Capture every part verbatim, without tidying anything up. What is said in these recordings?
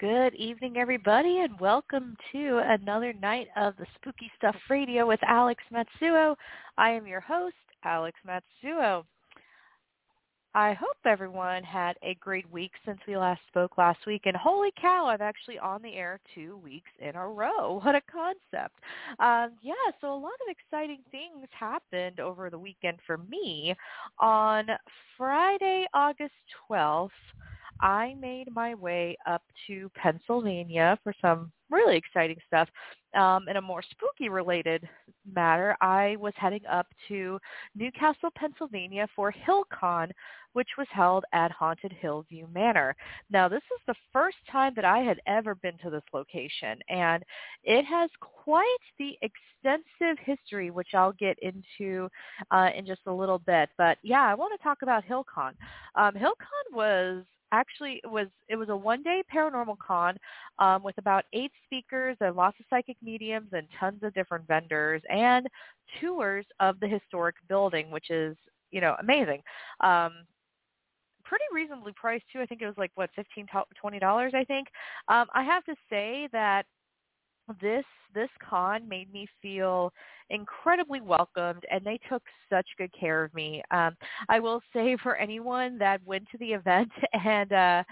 Good evening, everybody, and welcome to another night of the Spooky Stuff Radio with Alex Matsuo. I am your host, Alex Matsuo. I hope everyone had a great week since we last spoke last week, and holy cow, I'm actually on the air two weeks in a row. What a concept. Um, yeah, so a lot of exciting things happened over the weekend for me. On Friday, August twelfth, I made my way up to Pennsylvania for some really exciting stuff. Um, in a more spooky-related matter, I was heading up to New Castle, Pennsylvania for Hill-Con, which was held at Haunted Hillview Manor. Now, this is the first time that I had ever been to this location, and it has quite the extensive history, which I'll get into uh, in just a little bit. But, yeah, I want to talk about Hill-Con. Um, Hill-Con was... Actually, it was it was a one-day paranormal con um, with about eight speakers and lots of psychic mediums and tons of different vendors and tours of the historic building, which is, you know, amazing. Um, pretty reasonably priced, too. I think it was like, what, fifteen dollars, twenty dollars, I think. Um, I have to say that This this con made me feel incredibly welcomed, and they took such good care of me. Um, I will say for anyone that went to the event and uh,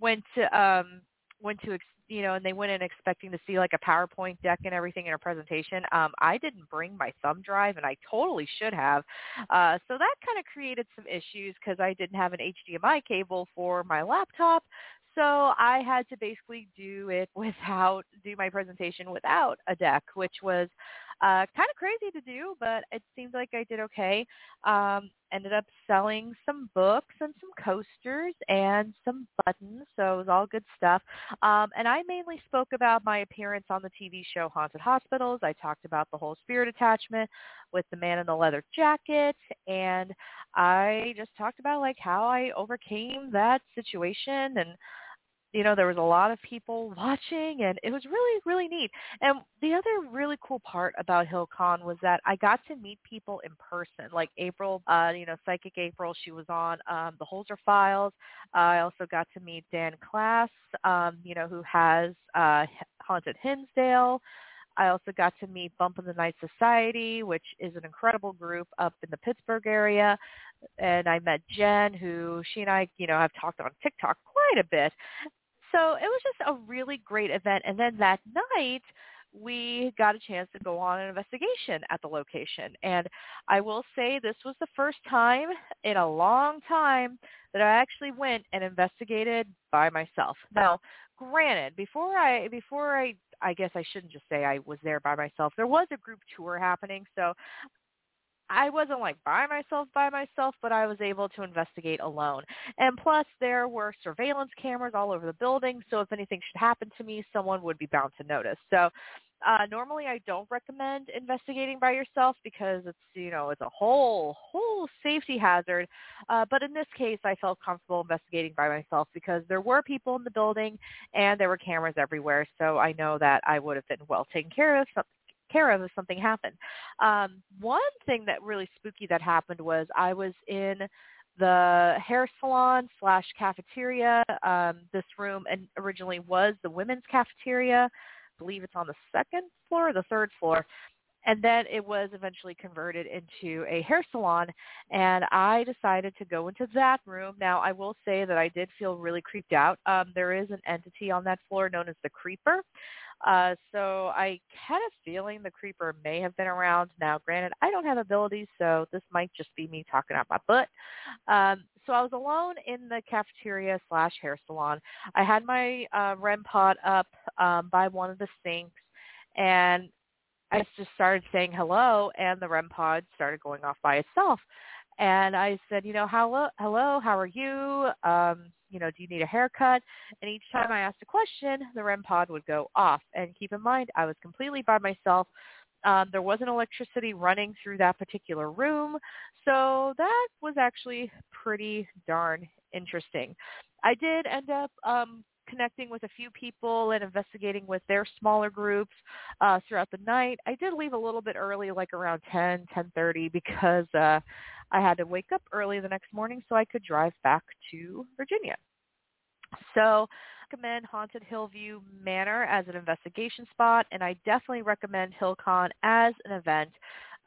went to um, went to ex- you know, and they went in expecting to see like a PowerPoint deck and everything in a presentation. Um, I didn't bring my thumb drive, and I totally should have. Uh, so that kind of created some issues because I didn't have an H D M I cable for my laptop. So I had to basically do it without, do my presentation without a deck, which was uh, kind of crazy to do, but it seemed like I did okay. Um, ended up selling some books and some coasters and some buttons, so it was all good stuff. Um, and I mainly spoke about my appearance on the T V show Haunted Hospitals. I talked about the whole spirit attachment with the man in the leather jacket, and I just talked about like how I overcame that situation. And you know, there was a lot of people watching, and it was really, really neat. And the other really cool part about Hill-Con was that I got to meet people in person, like April, uh, you know, Psychic April. She was on um, The Holzer Files. Uh, I also got to meet Dan Klass, um, you know, who has uh, Haunted Hinsdale. I also got to meet Bump of the Night Society, which is an incredible group up in the Pittsburgh area. And I met Jen, who she and I, you know, have talked on TikTok quite a bit. So it was just a really great event. And then that night, we got a chance to go on an investigation at the location. And I will say this was the first time in a long time that I actually went and investigated by myself. Now, granted, before I, before I, I guess I shouldn't just say I was there by myself. There was a group tour happening, so I wasn't like by myself, by myself, but I was able to investigate alone. And plus there were surveillance cameras all over the building. So if anything should happen to me, someone would be bound to notice. So uh, normally I don't recommend investigating by yourself because it's, you know, it's a whole, whole safety hazard. Uh, but in this case, I felt comfortable investigating by myself because there were people in the building and there were cameras everywhere. So I know that I would have been well taken care of. Something. care of if something happened. Um, one thing that really spooky that happened was I was in the hair salon slash cafeteria. Um, this room and originally was the women's cafeteria. I believe it's on the second floor or the third floor. And then it was eventually converted into a hair salon, and I decided to go into that room. Now, I will say that I did feel really creeped out. Um, there is an entity on that floor known as the Creeper. Uh, so I had a feeling the Creeper may have been around. Now, granted, I don't have abilities, so this might just be me talking out my butt. Um, so I was alone in the cafeteria slash hair salon. I had my uh, R E M pod up um, by one of the sinks, and I just started saying hello, and the REM pod started going off by itself. And I said, you know, hello, hello, how are you? Um, you know, do you need a haircut? And each time I asked a question, the REM pod would go off. And keep in mind, I was completely by myself. Um, there wasn't electricity running through that particular room. So that was actually pretty darn interesting. I did end up um, connecting with a few people and investigating with their smaller groups uh, throughout the night. I did leave a little bit early, like around ten, ten thirty, because uh, I had to wake up early the next morning so I could drive back to Virginia. So I recommend Haunted Hillview Manor as an investigation spot, and I definitely recommend Hill-Con as an event.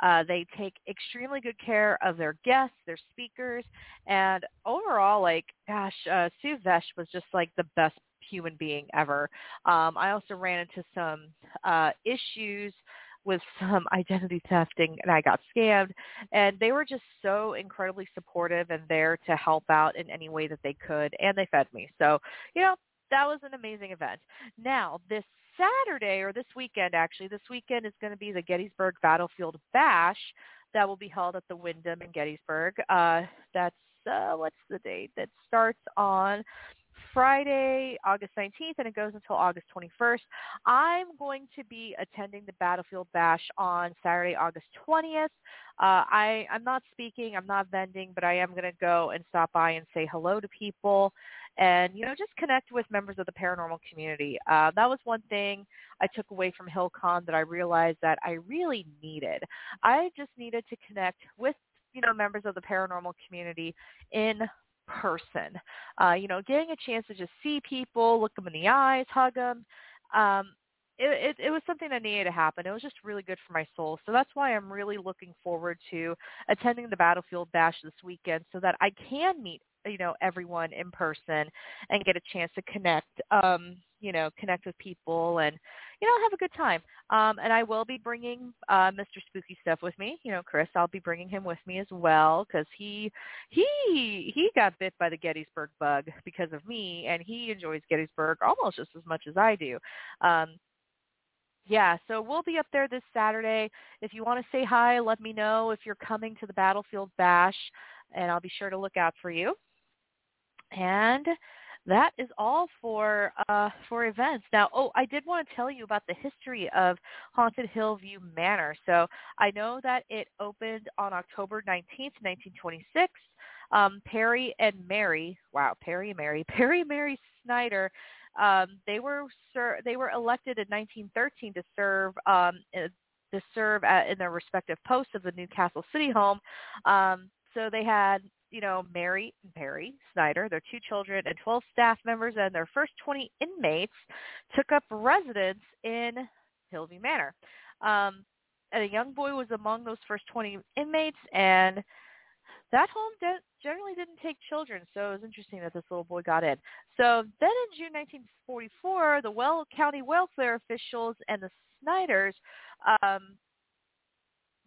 Uh, they take extremely good care of their guests, their speakers, and overall, like, gosh, uh, Sue Vesh was just like the best human being ever. Um, I also ran into some uh, issues with some identity thefting, and I got scammed, and they were just so incredibly supportive and there to help out in any way that they could, and they fed me. So, you know, that was an amazing event. Now, this Saturday, or this weekend actually, this weekend is going to be the Gettysburg Battlefield Bash that will be held at the Wyndham in Gettysburg. Uh, that's, uh, what's the date? That starts on Friday, August nineteenth, and it goes until August twenty-first. I'm going to be attending the Battlefield Bash on Saturday, August twentieth. Uh, I, I'm not speaking, I'm not vending, but I am going to go and stop by and say hello to people and, you know, just connect with members of the paranormal community. Uh, that was one thing I took away from Hill-Con that I realized that I really needed. I just needed to connect with, you know, members of the paranormal community in person, uh, you know, getting a chance to just see people, look them in the eyes, hug them. Um, it, it, it was something that needed to happen. It was just really good for my soul. So that's why I'm really looking forward to attending the Battlefield Bash this weekend so that I can meet, you know, everyone in person and get a chance to connect, um, you know, connect with people and, you know, have a good time. Um, and I will be bringing uh, Mister Spooky Stuff with me. You know, Chris, I'll be bringing him with me as well because he, he, he got bit by the Gettysburg bug because of me, and he enjoys Gettysburg almost just as much as I do. Um, Yeah, so we'll be up there this Saturday. If you want to say hi, let me know if you're coming to the Battlefield Bash, and I'll be sure to look out for you. And that is all for uh, for events. Now, oh, I did want to tell you about the history of Haunted Hillview Manor. So I know that it opened on October nineteenth, nineteen twenty-six. Um, Perry and Mary, wow, Perry and Mary, Perry and Mary Snyder, Um, they were ser- they were elected in nineteen thirteen to serve um, to serve at, in their respective posts of the New Castle City Home. Um, so they had, you know, Mary and Perry Snyder, their two children, and twelve staff members, and their first twenty inmates took up residence in Hillview Manor. Um, and a young boy was among those first twenty inmates, and that home de- generally didn't take children, so it was interesting that this little boy got in. So then in June nineteen forty-four, the Well County welfare officials and the Snyders um,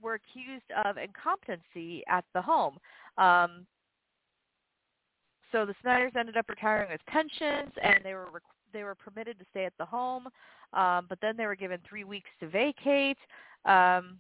were accused of incompetency at the home. Um, so the Snyders ended up retiring with pensions, and they were requ- they were permitted to stay at the home, um, but then they were given three weeks to vacate. Um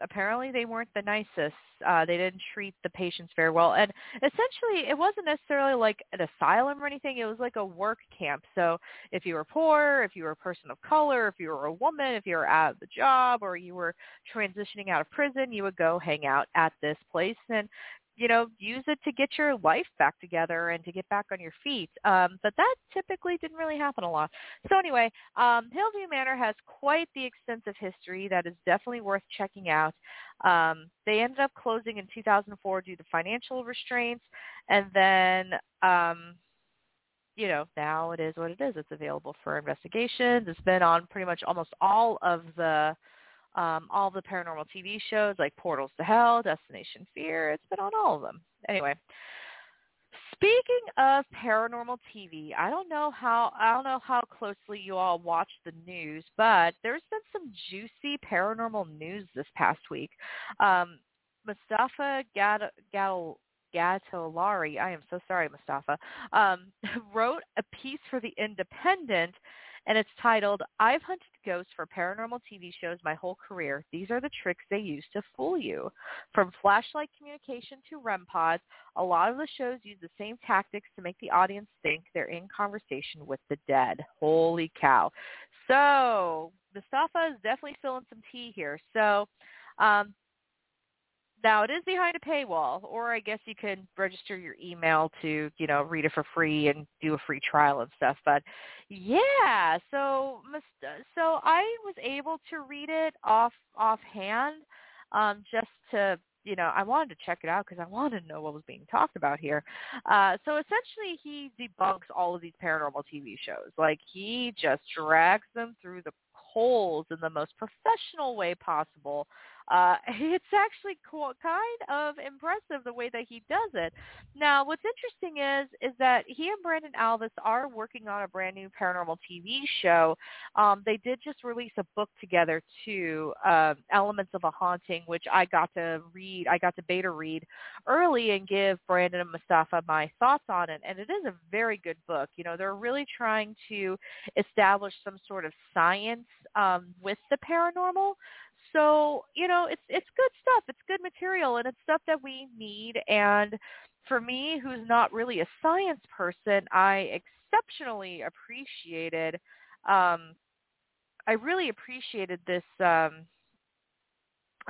Apparently they weren't the nicest. Uh, they didn't treat the patients very well. And essentially it wasn't necessarily like an asylum or anything. It was like a work camp. So if you were poor, if you were a person of color, if you were a woman, if you were out of the job, or you were transitioning out of prison, you would go hang out at this place and, you know, use it to get your life back together and to get back on your feet. Um, but that typically didn't really happen a lot. So anyway, um, Hillview Manor has quite the extensive history that is definitely worth checking out. Um, they ended up closing in two thousand four due to financial restraints. And then, um, you know, now it is what it is. It's available for investigations. It's been on pretty much almost all of the Um, all the paranormal T V shows like Portals to Hell, Destination Fear. It's been on all of them. Anyway, speaking of paranormal T V, I don't know how I don't know how closely you all watch the news, but there's been some juicy paranormal news this past week. Um, Mustafa Gat- Gat- Gatolari, I am so sorry, Mustafa, um, wrote a piece for The Independent. and it's titled, I've Hunted Ghosts for Paranormal T V Shows My Whole Career. These are the tricks they use to fool you. From flashlight communication to REM pods, a lot of the shows use the same tactics to make the audience think they're in conversation with the dead. Holy cow. So Mustafa is definitely filling some tea here. So um, now it is behind a paywall, or I guess you can register your email to, you know, read it for free and do a free trial and stuff. But yeah, so so I was able to read it off offhand, um, just to, you know, I wanted to check it out because I wanted to know what was being talked about here. Uh, so essentially, he debunks all of these paranormal T V shows. Like, he just drags them through the holes in the most professional way possible. Uh, it's actually cool, kind of impressive the way that he does it. Now, what's interesting is is that he and Brandon Alvis are working on a brand new paranormal T V show. Um, they did just release a book together too, uh, Elements of a Haunting, which I got to read. I got to beta read early and give Brandon and Mustafa my thoughts on it. And it is a very good book. You know, they're really trying to establish some sort of science um, with the paranormal. So, you know, it's it's good stuff. It's good material, and it's stuff that we need. And for me, who's not really a science person, I exceptionally appreciated, um, I really appreciated this um,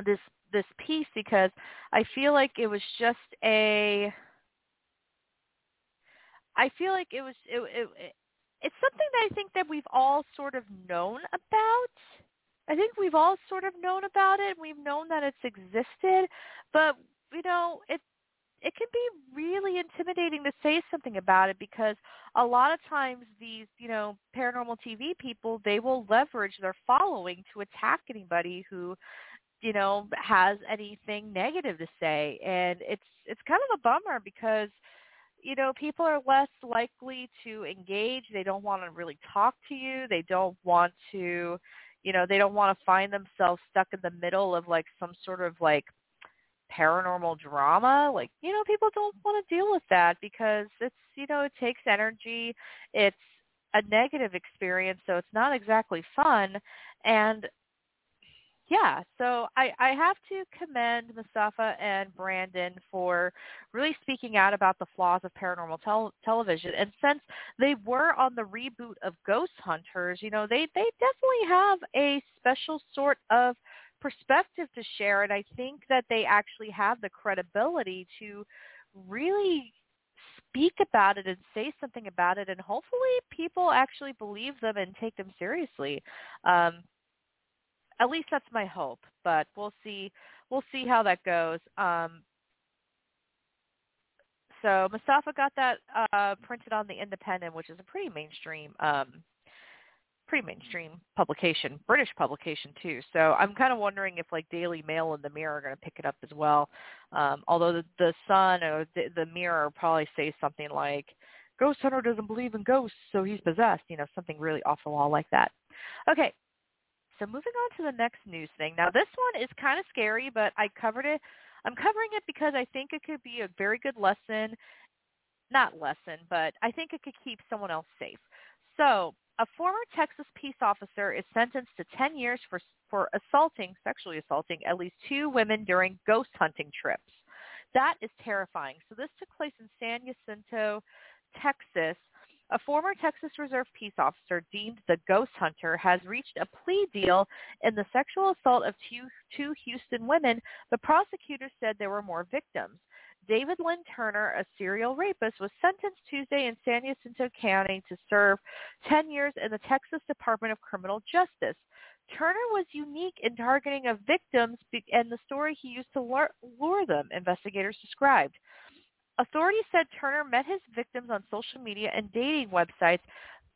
this this piece, because I feel like it was just a, I feel like it was, it, it, it, it's something that I think that we've all sort of known about. I think we've all sort of known about it. We've known that it's existed, but, you know, it it can be really intimidating to say something about it, because a lot of times these, you know, paranormal T V people, they will leverage their following to attack anybody who, you know, has anything negative to say. And it's it's kind of a bummer, because, you know, people are less likely to engage. They don't want to really talk to you. They don't want to... You know, they don't want to find themselves stuck in the middle of, like, some sort of, like, paranormal drama. Like, you know, people don't want to deal with that, because it's, you know, it takes energy. It's a negative experience, so it's not exactly fun. And, yeah, so I, I have to commend Mustafa and Brandon for really speaking out about the flaws of paranormal tel- television. And since they were on the reboot of Ghost Hunters, you know, they, they definitely have a special sort of perspective to share. And I think that they actually have the credibility to really speak about it and say something about it. And hopefully people actually believe them and take them seriously. Um At least that's my hope, but we'll see. We'll see how that goes. Um, so Mustafa got that uh, printed on The Independent, which is a pretty mainstream, um, pretty mainstream publication, British publication too. So I'm kind of wondering if, like, Daily Mail and The Mirror are going to pick it up as well. Um, although the, the Sun or the, the Mirror probably say something like, "Ghost Hunter doesn't believe in ghosts, so he's possessed." You know, something really off the wall like that. Okay. So moving on to the next news thing. Now, this one is kind of scary, but I covered it. I'm covering it because I think it could be a very good lesson. Not lesson, but I think it could keep someone else safe. So a former Texas peace officer is sentenced to ten years for, for assaulting, sexually assaulting, at least two women during ghost hunting trips. That is terrifying. So this took place in San Jacinto, Texas. A former Texas Reserve peace officer deemed the ghost hunter has reached a plea deal in the sexual assault of two, two Houston women. The prosecutor said there were more victims. David Lynn Turner, a serial rapist, was sentenced Tuesday in San Jacinto County to serve ten years in the Texas Department of Criminal Justice. Turner was unique in targeting of victims and the story he used to lure them, investigators described. Authorities said Turner met his victims on social media and dating websites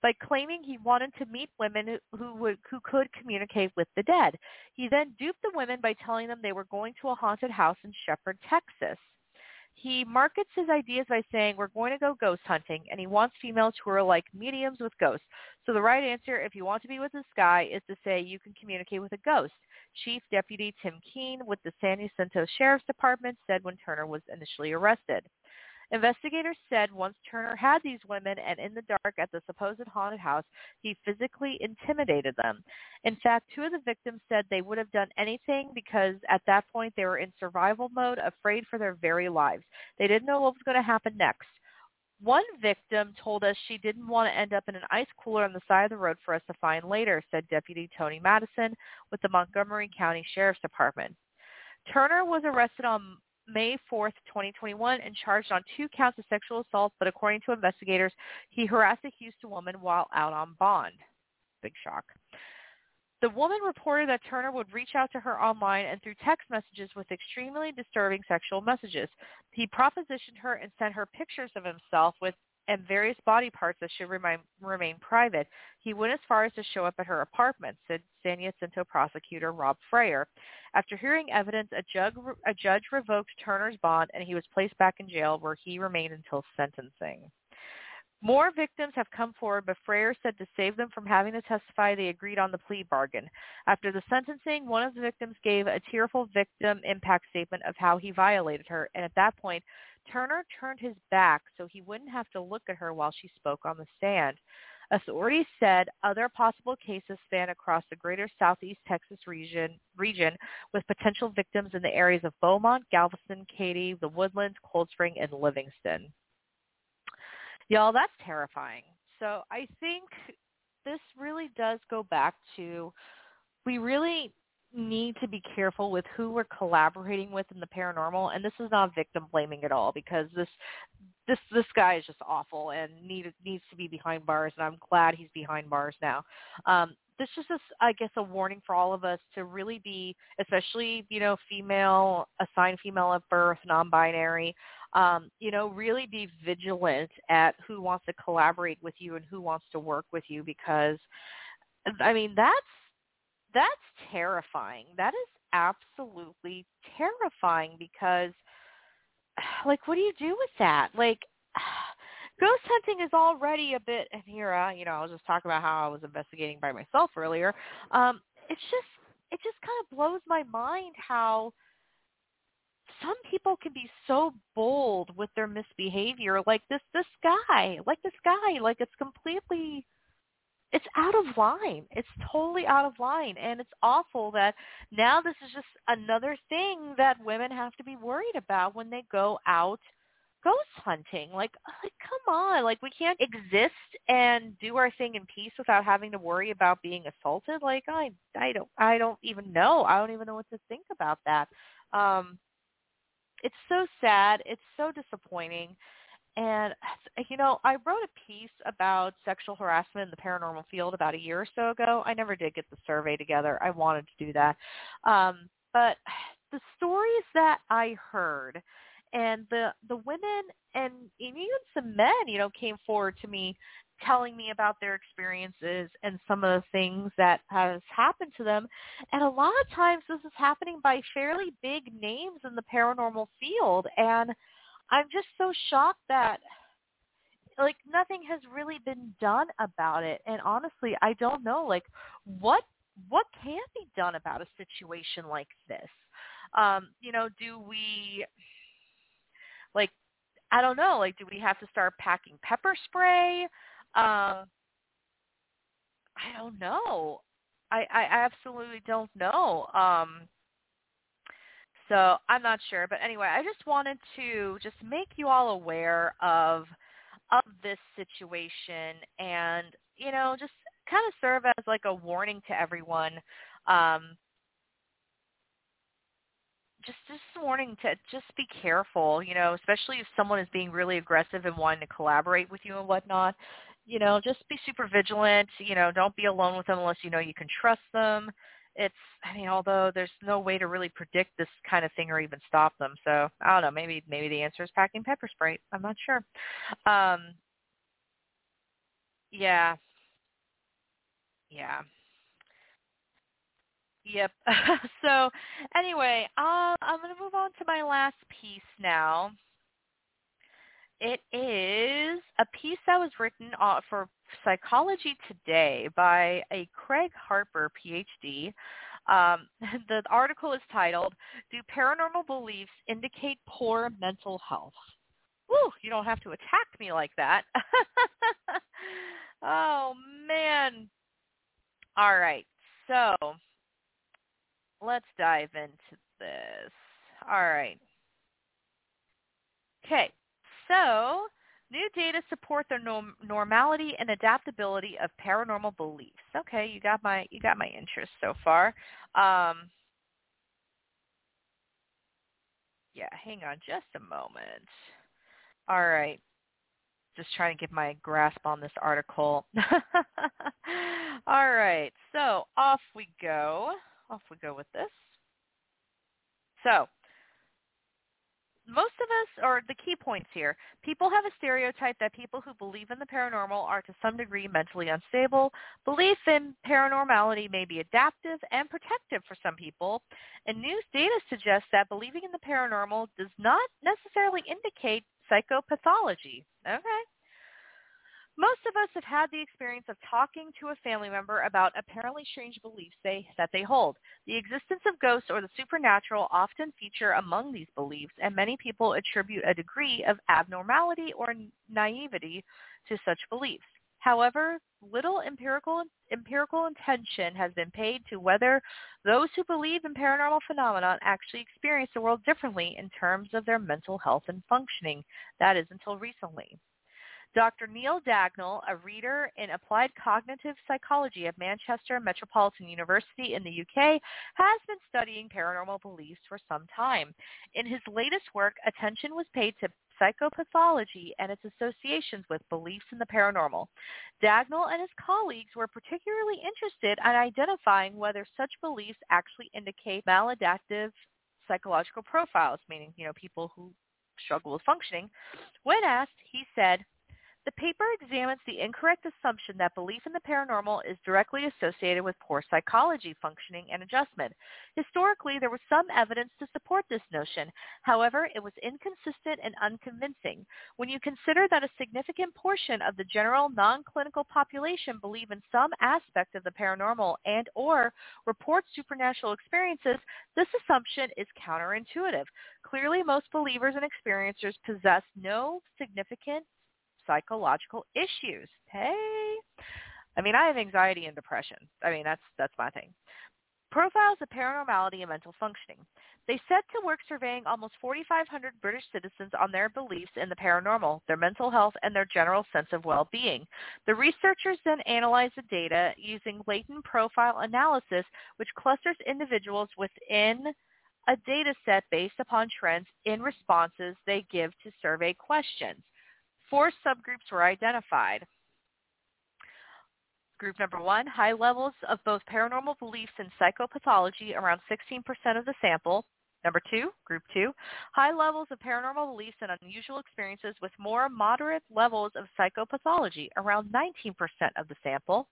by claiming he wanted to meet women who would, who could communicate with the dead. He then duped the women by telling them they were going to a haunted house in Shepherd, Texas. He markets his ideas by saying, "We're going to go ghost hunting," and he wants females who are like mediums with ghosts. So the right answer, if you want to be with this guy, is to say you can communicate with a ghost. Chief Deputy Tim Keene with the San Jacinto Sheriff's Department said when Turner was initially arrested. Investigators said once Turner had these women and in the dark at the supposed haunted house, he physically intimidated them. In fact, two of the victims said they would have done anything because at that point they were in survival mode, afraid for their very lives. They didn't know what was going to happen next. One victim told us she didn't want to end up in an ice cooler on the side of the road for us to find later, said Deputy Tony Madison with the Montgomery County Sheriff's Department. Turner was arrested on May fourth, twenty twenty-one and charged on two counts of sexual assault, but according to investigators, he harassed a Houston woman while out on bond. Big shock. The woman reported that Turner would reach out to her online and through text messages with extremely disturbing sexual messages. He propositioned her and sent her pictures of himself with and various body parts that should remain, remain private. He went as far as to show up at her apartment, said San Jacinto prosecutor Rob Frayer. After hearing evidence, a judge, a judge revoked Turner's bond, and he was placed back in jail where he remained until sentencing. More victims have come forward, but Frayer said to save them from having to testify, they agreed on the plea bargain. After the sentencing, one of the victims gave a tearful victim impact statement of how he violated her, and at that point, Turner turned his back so he wouldn't have to look at her while she spoke on the stand. Authorities said other possible cases span across the greater southeast Texas region, region with potential victims in the areas of Beaumont, Galveston, Katy, The Woodlands, Cold Spring, and Livingston. Y'all, that's terrifying. So I think this really does go back to we really need to be careful with who we're collaborating with in the paranormal, and this is not victim blaming at all because this this this guy is just awful and need, needs to be behind bars, and I'm glad he's behind bars now. Um, this is just, I guess, a warning for all of us to really be, especially, you know, female, assigned female at birth, non-binary, Um, you know, really be vigilant at who wants to collaborate with you and who wants to work with you because, I mean, that's that's terrifying. That is absolutely terrifying because, like, what do you do with that? Like, ghost hunting is already a bit, and here, uh, you know, I was just talking about how I was investigating by myself earlier. Um, it's just, it just kind of blows my mind how some people can be so bold with their misbehavior, like this, this guy, like this guy, like it's completely, it's out of line. It's totally out of line. And it's awful that now this is just another thing that women have to be worried about when they go out ghost hunting. Like, like come on, like we can't exist and do our thing in peace without having to worry about being assaulted. Like I, I don't, I don't even know. I don't even know what to think about that. Um, It's so sad. It's so disappointing. And, you know, I wrote a piece about sexual harassment in the paranormal field about a year or so ago. I never did get the survey together. I wanted to do that. Um, but the stories that I heard and the, the women and even some men, you know, came forward to me telling me about their experiences and some of the things that has happened to them. And a lot of times this is happening by fairly big names in the paranormal field. And I'm just so shocked that like nothing has really been done about it. And honestly, I don't know, like what, what can be done about a situation like this? Um, you know, do we like, I don't know, like, do we have to start packing pepper spray? Um, I don't know. I, I absolutely don't know. Um, so I'm not sure. But anyway, I just wanted to just make you all aware of of this situation and, you know, just kind of serve as like a warning to everyone. Um, just just a warning to just be careful, you know, especially if someone is being really aggressive and wanting to collaborate with you and whatnot. You know, just be super vigilant. You know, don't be alone with them unless you know you can trust them. It's, I mean, although there's no way to really predict this kind of thing or even stop them. So I don't know. Maybe maybe the answer is packing pepper spray. I'm not sure. Um, yeah. Yeah. Yep. So anyway, uh, I'm going to move on to my last piece now. It is a piece that was written for Psychology Today by a Craig Harper, P H D. Um, the article is titled, "Do Paranormal Beliefs Indicate Poor Mental Health?" whew, you don't have to attack me like that. Oh, man. All right. So let's dive into this. All right. Okay. So new data support the norm- normality and adaptability of paranormal beliefs. Okay, you got my you got my interest so far. Um, yeah, hang on just a moment. All right, just trying to get my grasp on this article. All right, so off we go. Off we go with this. So. Most of us, or the key points here, people have a stereotype that people who believe in the paranormal are to some degree mentally unstable. Belief in paranormality may be adaptive and protective for some people, and new data suggests that believing in the paranormal does not necessarily indicate psychopathology. Okay. Most of us have had the experience of talking to a family member about apparently strange beliefs they, that they hold. The existence of ghosts or the supernatural often feature among these beliefs, and many people attribute a degree of abnormality or naivety to such beliefs. However, little empirical, empirical attention has been paid to whether those who believe in paranormal phenomena actually experience the world differently in terms of their mental health and functioning. That is until recently. Doctor Neil Dagnall, a reader in applied cognitive psychology at Manchester Metropolitan University in the U K, has been studying paranormal beliefs for some time. In his latest work, attention was paid to psychopathology and its associations with beliefs in the paranormal. Dagnall and his colleagues were particularly interested in identifying whether such beliefs actually indicate maladaptive psychological profiles, meaning, you know, people who struggle with functioning. When asked, he said, "The paper examines the incorrect assumption that belief in the paranormal is directly associated with poor psychology, functioning, and adjustment. Historically, there was some evidence to support this notion. However, it was inconsistent and unconvincing. When you consider that a significant portion of the general non-clinical population believe in some aspect of the paranormal and or report supernatural experiences, this assumption is counterintuitive. Clearly, most believers and experiencers possess no significant psychological issues." Hey, I mean, I have anxiety and depression. I mean, that's that's my thing. Profiles of paranormality and mental functioning. They set to work surveying almost forty-five hundred British citizens on their beliefs in the paranormal, their mental health, and their general sense of well-being. The researchers then analyzed the data using latent profile analysis, which clusters individuals within a data set based upon trends in responses they give to survey questions. Four subgroups were identified. Group number one, high levels of both paranormal beliefs and psychopathology, around sixteen percent of the sample. Number two, group two, high levels of paranormal beliefs and unusual experiences with more moderate levels of psychopathology, around nineteen percent of the sample.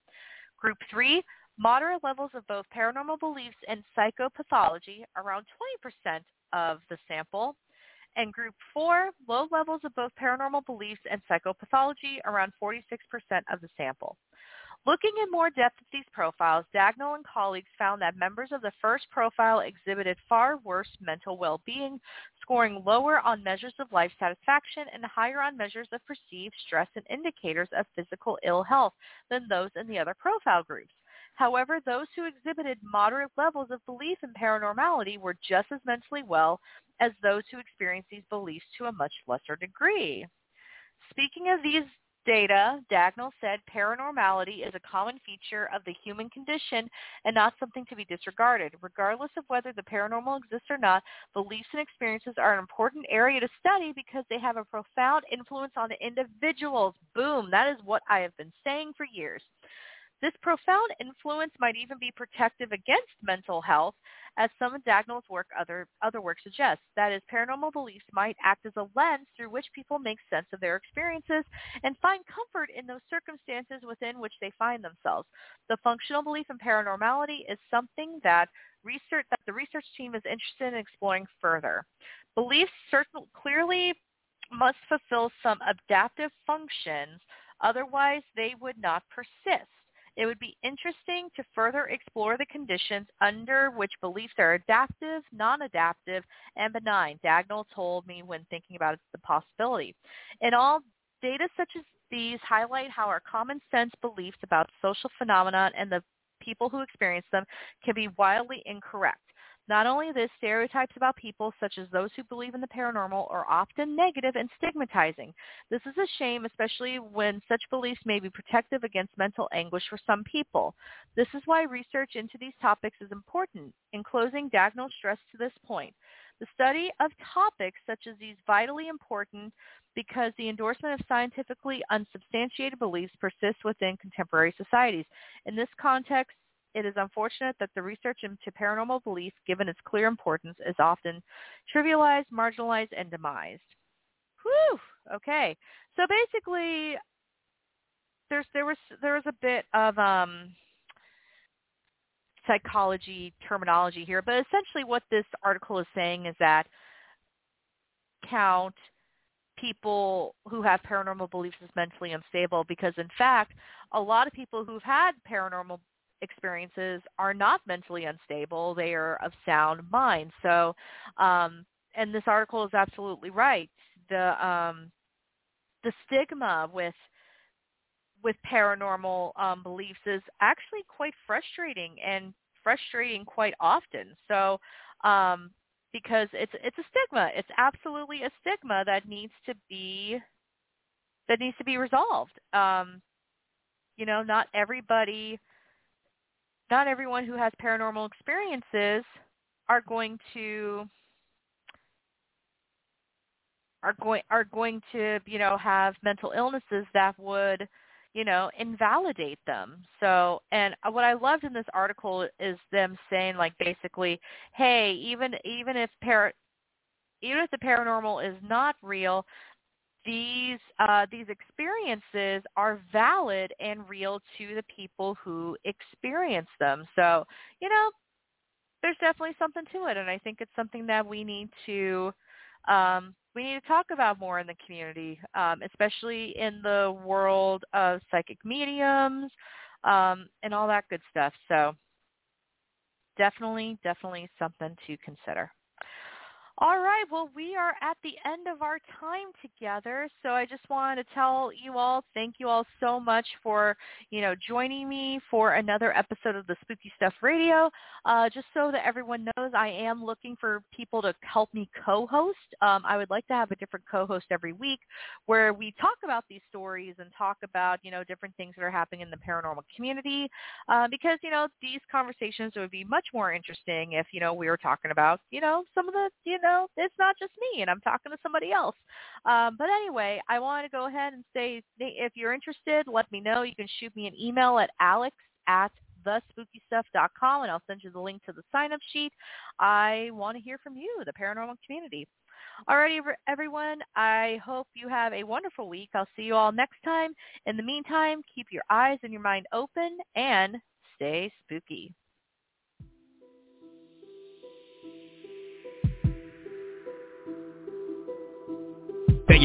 Group three, moderate levels of both paranormal beliefs and psychopathology, around twenty percent of the sample. And group four, low levels of both paranormal beliefs and psychopathology, around forty-six percent of the sample. Looking in more depth at these profiles, Dagnall and colleagues found that members of the first profile exhibited far worse mental well-being, scoring lower on measures of life satisfaction and higher on measures of perceived stress and indicators of physical ill health than those in the other profile groups. However, those who exhibited moderate levels of belief in paranormality were just as mentally well as those who experienced these beliefs to a much lesser degree. Speaking of these data, Dagnall said, "Paranormality is a common feature of the human condition and not something to be disregarded. Regardless of whether the paranormal exists or not, beliefs and experiences are an important area to study because they have a profound influence on the individuals." Boom, that is what I have been saying for years. "This profound influence might even be protective against mental health, as some of Dagnall's work, other, other work suggests. That is, paranormal beliefs might act as a lens through which people make sense of their experiences and find comfort in those circumstances within which they find themselves. The functional belief in paranormality is something that research that the research team is interested in exploring further. Beliefs certainly clearly must fulfill some adaptive functions, otherwise they would not persist. It would be interesting to further explore the conditions under which beliefs are adaptive, non-adaptive, and benign, Dagnall told me when thinking about the possibility. In all, data such as these highlight how our common sense beliefs about social phenomena and the people who experience them can be wildly incorrect. Not only this, stereotypes about people, such as those who believe in the paranormal, are often negative and stigmatizing. This is a shame, especially when such beliefs may be protective against mental anguish for some people. This is why research into these topics is important. In closing, Dagnall stressed to this point, the study of topics such as these vitally important because the endorsement of scientifically unsubstantiated beliefs persists within contemporary societies. In this context, it is unfortunate that the research into paranormal belief, given its clear importance, is often trivialized, marginalized, and demised. Whew! Okay. So basically, there's there was there was a bit of um, psychology terminology here, but essentially what this article is saying is that count people who have paranormal beliefs as mentally unstable, because in fact, a lot of people who've had paranormal experiences are not mentally unstable. They are of sound mind. So, um, and this article is absolutely right. The um, the stigma with with paranormal um, beliefs is actually quite frustrating and frustrating quite often. So, um, because it's it's a stigma. It's absolutely a stigma that needs to be that needs to be resolved. Um, you know, not everybody. Not everyone who has paranormal experiences are going to are going are going to, you know, have mental illnesses that would, you know, invalidate them. So, and what I loved in this article is them saying, like, basically, hey, even even if para, even if the paranormal is not real, These uh, these experiences are valid and real to the people who experience them. So, you know, there's definitely something to it, and I think it's something that we need to um, we need to talk about more in the community, um, especially in the world of psychic mediums um, and all that good stuff. So, definitely, definitely something to consider. All right, well, we are at the end of our time together, so I just want to tell you all, thank you all so much for, you know, joining me for another episode of the Spooky Stuff Radio. Uh, just so that everyone knows, I am looking for people to help me co-host. Um, I would like to have a different co-host every week where we talk about these stories and talk about, you know, different things that are happening in the paranormal community, uh, because, you know, these conversations would be much more interesting if, you know, we were talking about, you know, some of the, you know, No, it's not just me, and I'm talking to somebody else. Um, but anyway, I want to go ahead and say, if you're interested, let me know. You can shoot me an email at alex at thespookystuff.com, and I'll send you the link to the sign-up sheet. I want to hear from you, the paranormal community. All righty, everyone, I hope you have a wonderful week. I'll see you all next time. In the meantime, keep your eyes and your mind open, and stay spooky. Thank